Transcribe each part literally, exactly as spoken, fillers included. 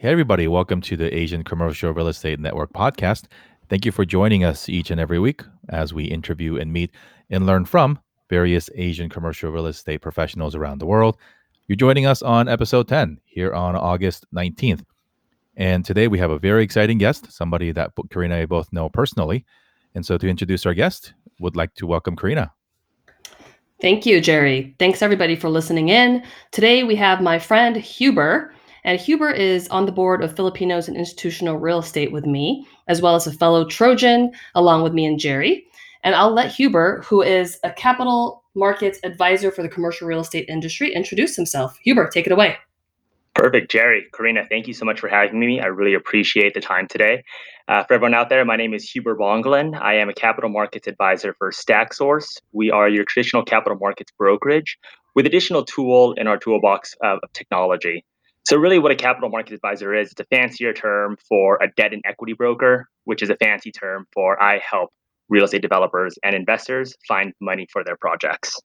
Hey everybody, welcome to the Asian Commercial Real Estate Network podcast. Thank you for joining us each and every week as we interview and meet and learn from various Asian commercial real estate professionals around the world. You're joining us on episode ten here on August nineteenth. And today we have a very exciting guest, somebody that Corina and I both know personally. And so to introduce our guest, would like to welcome Corina. Thank you, Jerry. Thanks everybody for listening in. Today we have my friend Huber. And Huber is on the board of Filipinos in Institutional Real Estate with me, as well as a fellow Trojan, along with me and Jerry. And I'll let Huber, who is a capital markets advisor for the commercial real estate industry, introduce himself. Huber, take it away. Perfect, Jerry. Corina, thank you so much for having me. I really appreciate the time today. Uh, for everyone out there, my name is Huber Bongolan. I am a capital markets advisor for StackSource. We are your traditional capital markets brokerage with additional tool in our toolbox of technology. So really what a capital market advisor is, it's a fancier term for a debt and equity broker, which is a fancy term for I help real estate developers and investors find money for their projects.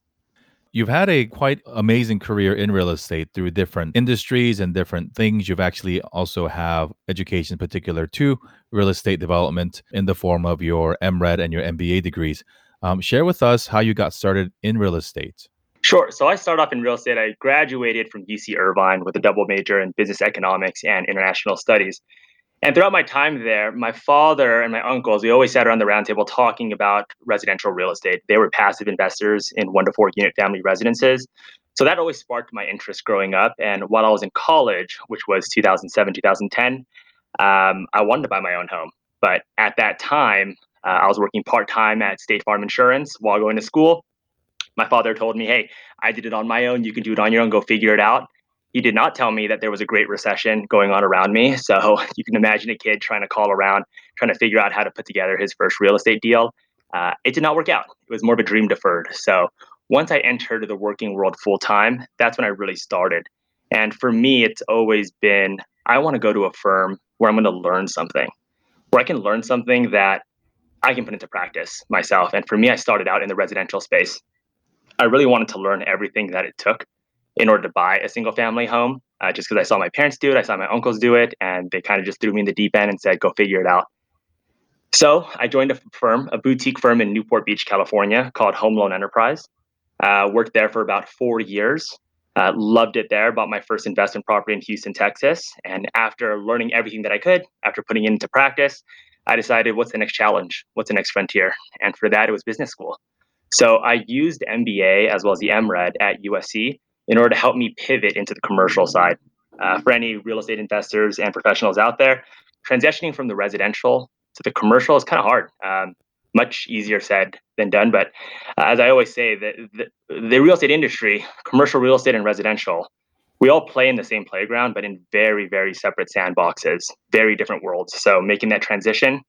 You've had a quite amazing career in real estate through different industries and different things. You've actually also have education particular to real estate development in the form of your M R E D and your M B A degrees. Um, share with us how you got started in real estate. Sure. So I started off in real estate. I graduated from U C Irvine with a double major in business economics and international studies. And throughout my time there, my father and my uncles, we always sat around the round table talking about residential real estate. They were passive investors in one to four unit family residences. So that always sparked my interest growing up. And while I was in college, which was two thousand seven, two thousand ten, um, I wanted to buy my own home. But at that time, uh, I was working part-time at State Farm Insurance while going to school. My father told me, hey, I did it on my own. You can do it on your own. Go figure it out. He did not tell me that there was a great recession going on around me. So you can imagine a kid trying to call around, trying to figure out how to put together his first real estate deal. Uh, it did not work out. It was more of a dream deferred. So once I entered the working world full time, that's when I really started. And for me, it's always been, I want to go to a firm where I'm going to learn something, where I can learn something that I can put into practice myself. And for me, I started out in the residential space. I really wanted to learn everything that it took in order to buy a single family home, uh, just because I saw my parents do it, I saw my uncles do it, and they kind of just threw me in the deep end and said, go figure it out. So I joined a firm, a boutique firm in Newport Beach, California, called Home Loan Enterprise. Uh, worked there for about four years. Uh, loved it there, bought my first investment property in Houston, Texas. And after learning everything that I could, after putting it into practice, I decided, what's the next challenge? What's the next frontier? And for that, it was business school. So I used M B A as well as the M R E D at U S C in order to help me pivot into the commercial side. Uh, for any real estate investors and professionals out there, transitioning from the residential to the commercial is kind of hard. Um, much easier said than done. But uh, as I always say, the, the, the real estate industry, commercial real estate and residential, we all play in the same playground, but in very, very separate sandboxes, very different worlds. So making that transition,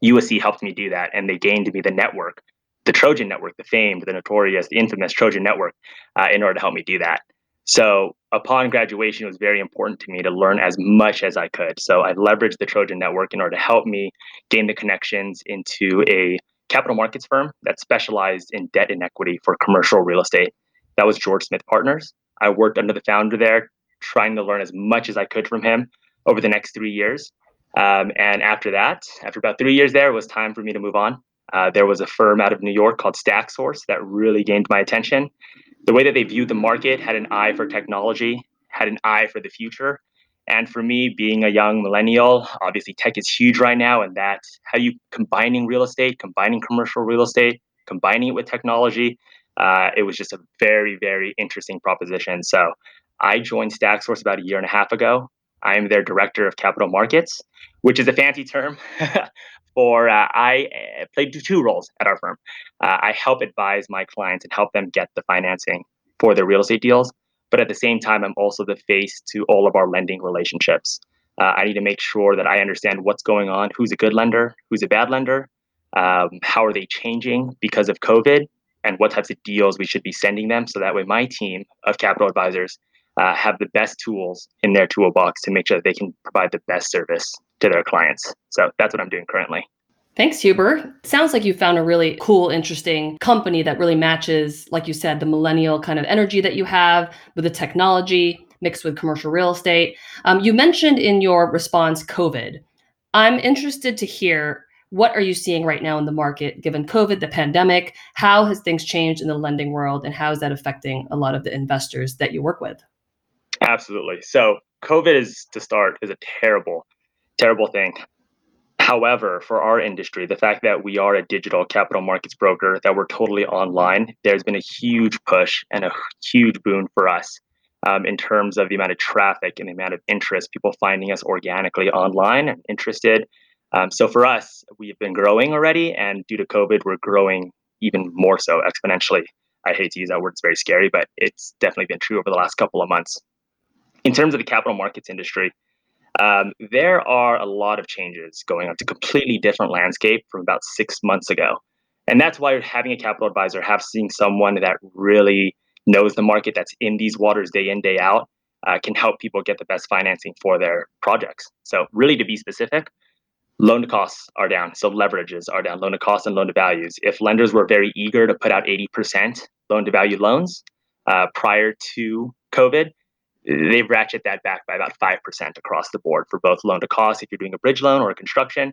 U S C helped me do that, and they gained me the network. The Trojan Network, the famed, the notorious, the infamous Trojan Network, uh, in order to help me do that. So upon graduation, it was very important to me to learn as much as I could. So I leveraged the Trojan Network in order to help me gain the connections into a capital markets firm that specialized in debt and equity for commercial real estate. That was George Smith Partners. I worked under the founder there, trying to learn as much as I could from him over the next three years. Um, and after that, after about three years there, it was time for me to move on. Uh, there was a firm out of New York called StackSource that really gained my attention. The way that they viewed the market had an eye for technology, had an eye for the future. And for me, being a young millennial, obviously tech is huge right now. And that's how you combining real estate, combining commercial real estate, combining it with technology. Uh, it was just a very, very interesting proposition. So I joined StackSource about a year and a half ago. I am their director of capital markets, which is a fancy term. Or uh, I uh, played two roles at our firm. Uh, I help advise my clients and help them get the financing for their real estate deals. But at the same time, I'm also the face to all of our lending relationships. Uh, I need to make sure that I understand what's going on, who's a good lender, who's a bad lender, um, how are they changing because of COVID, and what types of deals we should be sending them. So that way my team of capital advisors uh, have the best tools in their toolbox to make sure that they can provide the best service to their clients. So that's what I'm doing currently. Thanks, Huber. Sounds like you found a really cool, interesting company that really matches, like you said, the millennial kind of energy that you have with the technology, mixed with commercial real estate. Um, you mentioned in your response COVID. I'm interested to hear, what are you seeing right now in the market, given COVID, the pandemic? How has things changed in the lending world, and how is that affecting a lot of the investors that you work with? Absolutely. So COVID is, to start, is a terrible, terrible thing. However, for our industry, the fact that we are a digital capital markets broker, that we're totally online, there's been a huge push and a huge boon for us um, in terms of the amount of traffic and the amount of interest, people finding us organically online and interested. Um, so for us, we've been growing already, and due to COVID, we're growing even more so exponentially. I hate to use that word, it's very scary, but it's definitely been true over the last couple of months. In terms of the capital markets industry, Um, there are a lot of changes going on. It's a completely different landscape from about six months ago. And that's why having a capital advisor, have seeing someone that really knows the market, that's in these waters day in, day out, uh, can help people get the best financing for their projects. So really, to be specific, loan to costs are down. So leverages are down, loan to costs and loan to values. If lenders were very eager to put out eighty percent loan to value loans uh, prior to COVID, they've ratcheted that back by about five percent across the board for both loan to cost, if you're doing a bridge loan or a construction,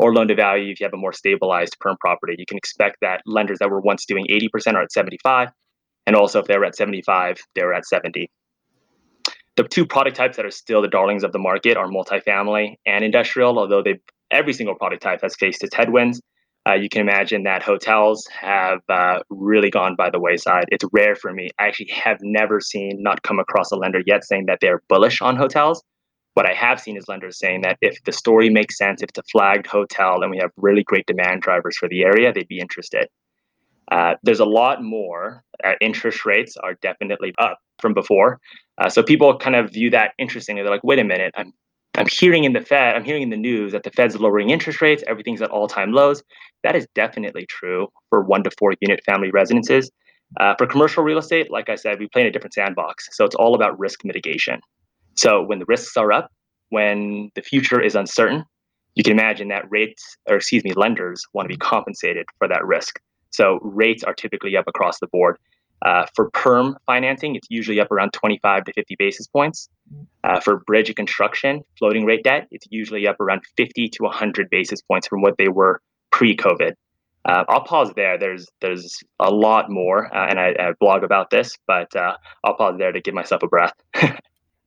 or loan to value, if you have a more stabilized perm property. You can expect that lenders that were once doing eighty percent are at seventy-five, and also if they were at seventy-five, they were at seventy. The two product types that are still the darlings of the market are multifamily and industrial, although they every single product type has faced its headwinds. Uh, you can imagine that hotels have uh, really gone by the wayside. It's rare for me. I actually have never seen, not come across a lender yet saying that they're bullish on hotels. What I have seen is lenders saying that if the story makes sense, if it's a flagged hotel and we have really great demand drivers for the area, they'd be interested. Uh, there's a lot more. Uh, interest rates are definitely up from before. Uh, so people kind of view that interestingly. They're like, wait a minute, I'm I'm hearing in the Fed, I'm hearing in the news that the Fed's lowering interest rates, everything's at all-time lows. That is definitely true for one to four unit family residences. Uh, for commercial real estate, like I said, we play in a different sandbox. So it's all about risk mitigation. So when the risks are up, when the future is uncertain, you can imagine that rates, or excuse me, lenders want to be compensated for that risk. So rates are typically up across the board. Uh, for perm financing, it's usually up around twenty-five to fifty basis points. Uh, for bridge and construction, floating rate debt, it's usually up around fifty to one hundred basis points from what they were pre-COVID. Uh, I'll pause there. There's there's a lot more, uh, and I, I blog about this, but uh, I'll pause there to give myself a breath.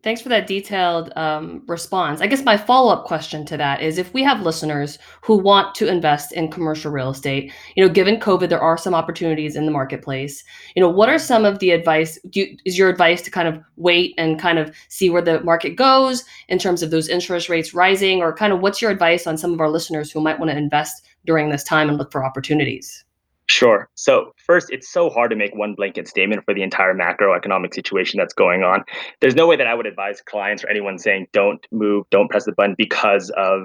Thanks for that detailed um, response. I guess my follow-up question to that is, if we have listeners who want to invest in commercial real estate, you know, given COVID, there are some opportunities in the marketplace. You know, what are some of the advice? Do you, is your advice to kind of wait and kind of see where the market goes in terms of those interest rates rising, or kind of what's your advice on some of our listeners who might want to invest during this time and look for opportunities? Sure. So first, it's so hard to make one blanket statement for the entire macroeconomic situation that's going on. There's no way that I would advise clients or anyone saying, don't move, don't press the button because of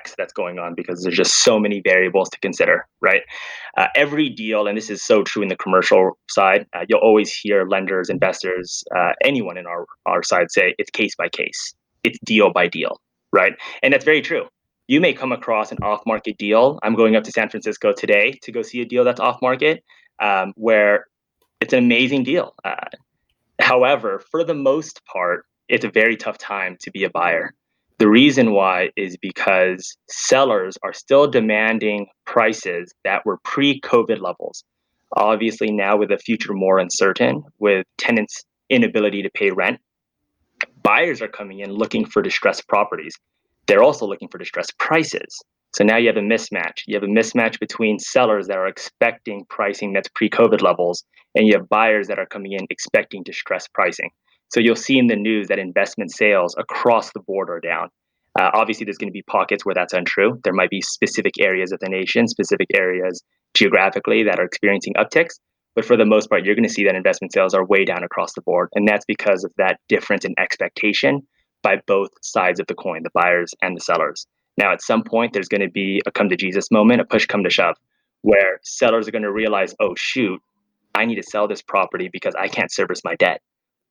X that's going on, because there's just so many variables to consider, right? Uh, every deal, and this is so true in the commercial side, uh, you'll always hear lenders, investors, uh, anyone in our, our side say it's case by case, it's deal by deal, right? And that's very true. You may come across an off-market deal. I'm going up to San Francisco today to go see a deal that's off-market, um, where it's an amazing deal. Uh, however, for the most part, it's a very tough time to be a buyer. The reason why is because sellers are still demanding prices that were pre-COVID levels. Obviously, now with the future more uncertain, with tenants' inability to pay rent, buyers are coming in looking for distressed properties. They're also looking for distressed prices. So now you have a mismatch. You have a mismatch between sellers that are expecting pricing that's pre-COVID levels, and you have buyers that are coming in expecting distressed pricing. So you'll see in the news that investment sales across the board are down. Uh, obviously, there's going to be pockets where that's untrue. There might be specific areas of the nation, specific areas geographically that are experiencing upticks. But for the most part, you're going to see that investment sales are way down across the board. And that's because of that difference in expectation by both sides of the coin, the buyers and the sellers. Now, at some point, there's going to be a come to Jesus moment, a push come to shove, where sellers are going to realize, oh, shoot, I need to sell this property because I can't service my debt.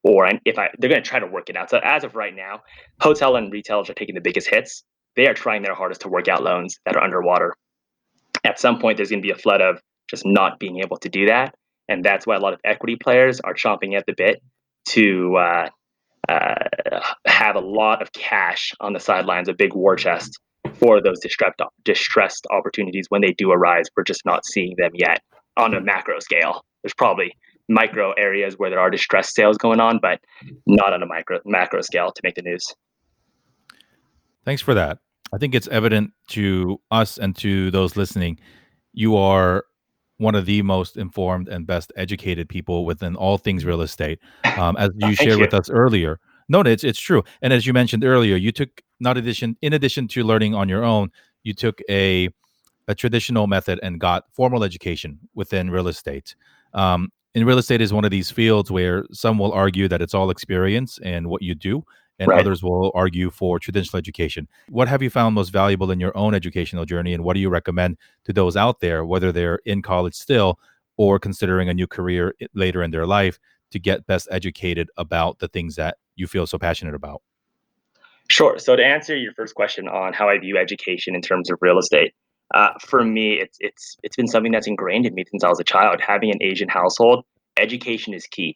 Or if I, they're going to try to work it out. So as of right now, hotel and retailers are taking the biggest hits. They are trying their hardest to work out loans that are underwater. At some point, there's going to be a flood of just not being able to do that. And that's why a lot of equity players are chomping at the bit to, uh, uh, have a lot of cash on the sidelines, a big war chest for those distressed distressed opportunities when they do arise. We're just not seeing them yet on a macro scale. There's probably micro areas where there are distressed sales going on, but not on a micro macro scale to make the news. Thanks for that. I think it's evident to us and to those listening, you are one of the most informed and best educated people within all things real estate. Um, as you shared with us earlier, no, it's it's true. And as you mentioned earlier, you took not addition in addition to learning on your own, you took a a traditional method and got formal education within real estate. Um, and real estate is one of these fields where some will argue that it's all experience and what you do, and right. others will argue for traditional education. What have you found most valuable in your own educational journey, and what do you recommend to those out there, whether they're in college still or considering a new career later in their life, to get best educated about the things that you feel so passionate about? Sure. So to answer your first question on how I view education in terms of real estate, Uh, for me, it's it's it's been something that's ingrained in me since I was a child. Having an Asian household, education is key.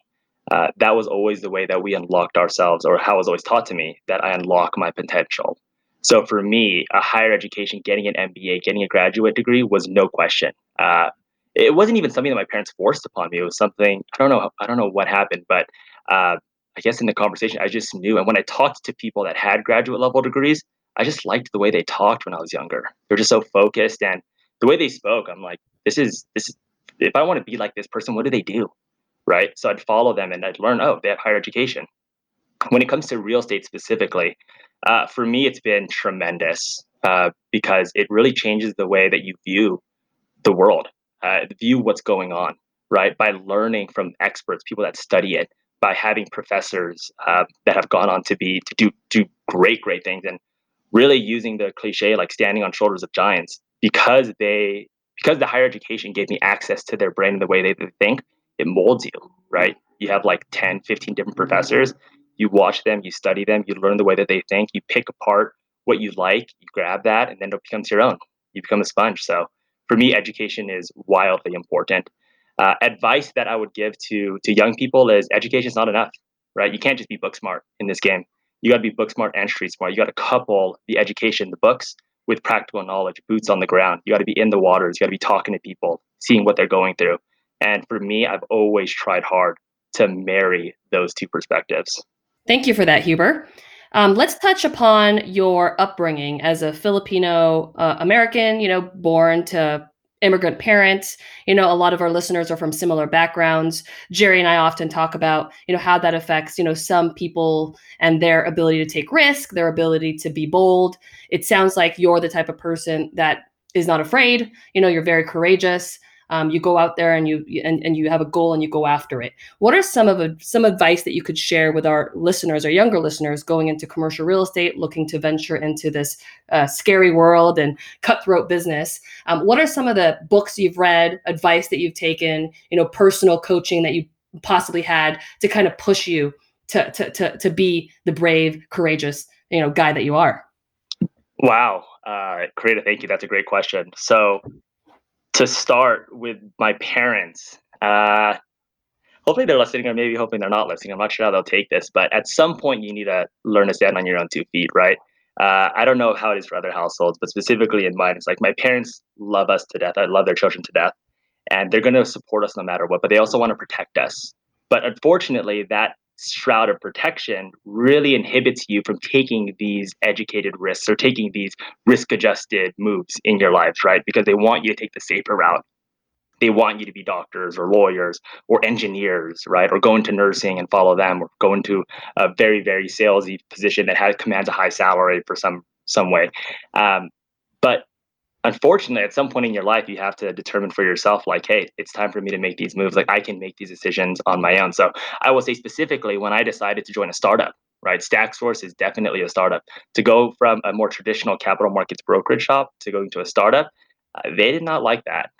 Uh, that was always the way that we unlocked ourselves, or how it was always taught to me, that I unlock my potential. So for me, a higher education, getting an M B A, getting a graduate degree was no question. Uh, it wasn't even something that my parents forced upon me. It was something, I don't know, I don't know what happened, but uh, I guess in the conversation, I just knew. And when I talked to people that had graduate level degrees, I just liked the way they talked when I was younger. They were just so focused, and the way they spoke, I'm like, this is, this is, if I want to be like this person, what do they do, right? So I'd follow them and I'd learn, oh, they have higher education. When it comes to real estate specifically, uh, for me, it's been tremendous uh, because it really changes the way that you view the world, uh, view what's going on, right? By learning from experts, people that study it, by having professors uh, that have gone on to be, to do, do great, great things. And really using the cliche, like standing on shoulders of giants, because they, because the higher education gave me access to their brain and the way they think, it molds you, right? You have like ten, fifteen different professors, you watch them, you study them, you learn the way that they think, you pick apart what you like, you grab that, and then it becomes your own. You become a sponge. So for me, education is wildly important. Uh, advice that I would give to, to young people is education is not enough, right? You can't just be book smart in this game. You got to be book smart and street smart. You got to couple the education, the books, with practical knowledge, boots on the ground. You got to be in the waters. You got to be talking to people, seeing what they're going through. And for me, I've always tried hard to marry those two perspectives. Thank you for that, Huber. Um, let's touch upon your upbringing as a Filipino uh, American, you know, born to immigrant parents. You know, a lot of our listeners are from similar backgrounds. Jerry and I often talk about, you know, how that affects, you know, some people and their ability to take risk, their ability to be bold. It sounds like you're the type of person that is not afraid. You know, you're very courageous. Um, you go out there and you and, and you have a goal and you go after it. What are some of a, some advice that you could share with our listeners, our younger listeners, going into commercial real estate, looking to venture into this uh, scary world and cutthroat business? Um, what are some of the books you've read, advice that you've taken, you know, personal coaching that you possibly had to kind of push you to to to, to be the brave, courageous, you know, guy that you are? Wow, uh, Corina, thank you. That's a great question. So, to start with my parents, uh, hopefully they're listening, or maybe hoping they're not listening. I'm not sure how they'll take this, but at some point you need to learn to stand on your own two feet, right? Uh, I don't know how it is for other households, but specifically in mine, it's like my parents love us to death. I love their children to death, and they're going to support us no matter what, but they also want to protect us. But unfortunately, that shroud of protection really inhibits you from taking these educated risks or taking these risk-adjusted moves in your lives, right? Because they want you to take the safer route. They want you to be doctors or lawyers or engineers, right? Or go into nursing and follow them, or go into a very, very salesy position that has, commands a high salary for some some way. Um, but unfortunately, at some point in your life, you have to determine for yourself, like, hey, it's time for me to make these moves. Like, I can make these decisions on my own. So I will say specifically when I decided to join a startup, right? StackSource is definitely a startup. To go from a more traditional capital markets brokerage shop to going to a startup, uh, they did not like that.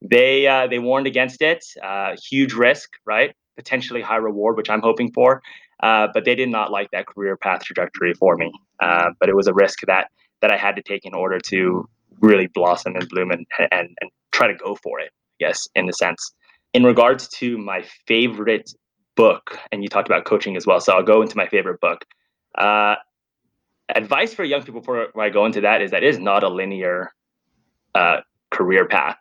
they uh, they warned against it. Uh, huge risk, right? Potentially high reward, which I'm hoping for. Uh, but they did not like that career path trajectory for me. Uh, but it was a risk that that I had to take in order to really blossom and bloom and, and and try to go for it, yes, in a sense. In regards to my favorite book, and you talked about coaching as well, so I'll go into my favorite book. Uh, advice for young people before I go into that is that it is not a linear uh, career path.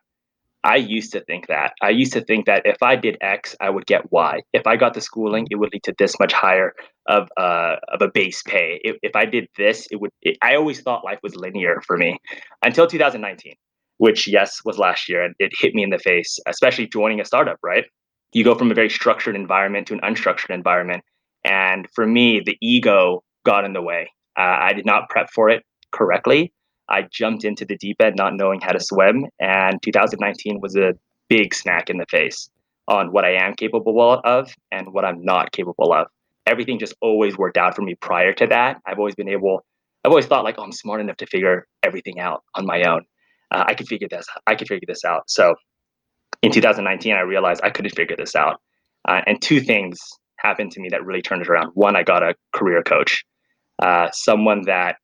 I used to think that. I used to think that if I did X, I would get Y. If I got the schooling, it would lead to this much higher of uh, of a base pay. If, if I did this, it would. It, I always thought life was linear for me until two thousand nineteen, which, yes, was last year. And it hit me in the face, especially joining a startup, right? You go from a very structured environment to an unstructured environment. And for me, the ego got in the way. Uh, I did not prep for it correctly. I jumped into the deep end not knowing how to swim, and two thousand nineteen was a big smack in the face on what I am capable of and what I'm not capable of. Everything just always worked out for me prior to that. I've always been able, I've always thought like, oh, I'm smart enough to figure everything out on my own. Uh, I could figure this, I could figure this out. So in two thousand nineteen, I realized I couldn't figure this out. Uh, and two things happened to me that really turned it around. One, I got a career coach, uh, someone that,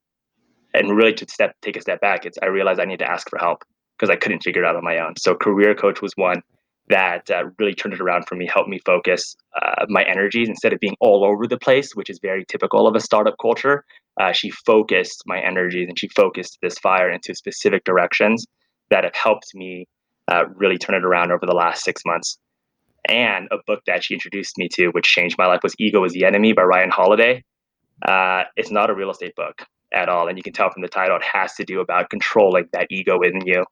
and really to step, take a step back, it's I realized I need to ask for help because I couldn't figure it out on my own. So career coach was one that uh, really turned it around for me, helped me focus uh, my energies instead of being all over the place, which is very typical of a startup culture. Uh, she focused my energies and she focused this fire into specific directions that have helped me uh, really turn it around over the last six months. And a book that she introduced me to, which changed my life, was Ego is the Enemy by Ryan Holiday. Uh, it's not a real estate book at all. And you can tell from the title, it has to do about controlling that ego in you.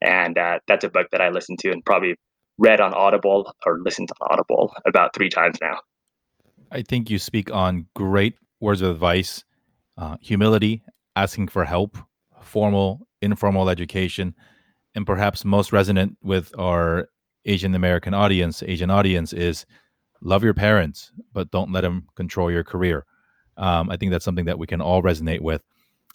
And uh, that's a book that I listened to and probably read on Audible or listened to Audible about three times now. I think you speak on great words of advice, uh, humility, asking for help, formal, informal education, and perhaps most resonant with our Asian American audience, Asian audience is love your parents, but don't let them control your career. Um, I think that's something that we can all resonate with.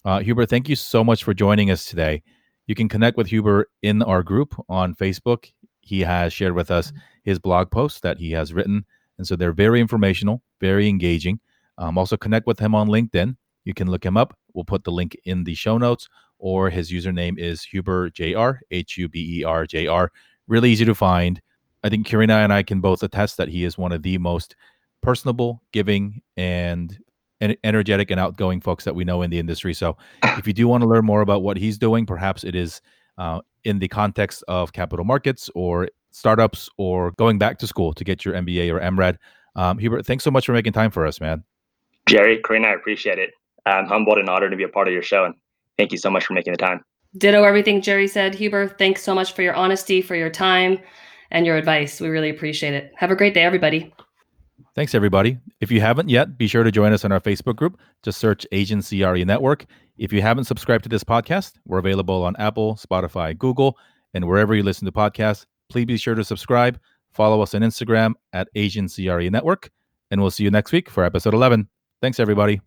Uh, Huber, thank you so much for joining us today. You can connect with Huber in our group on Facebook. He has shared with us his blog posts that he has written. And so they're very informational, very engaging. Um, also connect with him on LinkedIn. You can look him up. We'll put the link in the show notes, or his username is HuberJR, H U B E R J R. Really easy to find. I think Corina and I can both attest that he is one of the most personable, giving, and energetic and outgoing folks that we know in the industry. So if you do want to learn more about what he's doing, perhaps it is uh, in the context of capital markets or startups or going back to school to get your M B A or M RED. Um, Hubert, thanks so much for making time for us, man. Jerry, Corina, I appreciate it. I'm humbled and honored to be a part of your show. And thank you so much for making the time. Ditto everything Jerry said. Hubert, thanks so much for your honesty, for your time, and your advice. We really appreciate it. Have a great day, everybody. Thanks, everybody. If you haven't yet, be sure to join us on our Facebook group. Just search Asian C R E Network. If you haven't subscribed to this podcast, we're available on Apple, Spotify, Google, and wherever you listen to podcasts. Please be sure to subscribe. Follow us on Instagram at Asian C R E Network. And we'll see you next week for episode eleven. Thanks, everybody.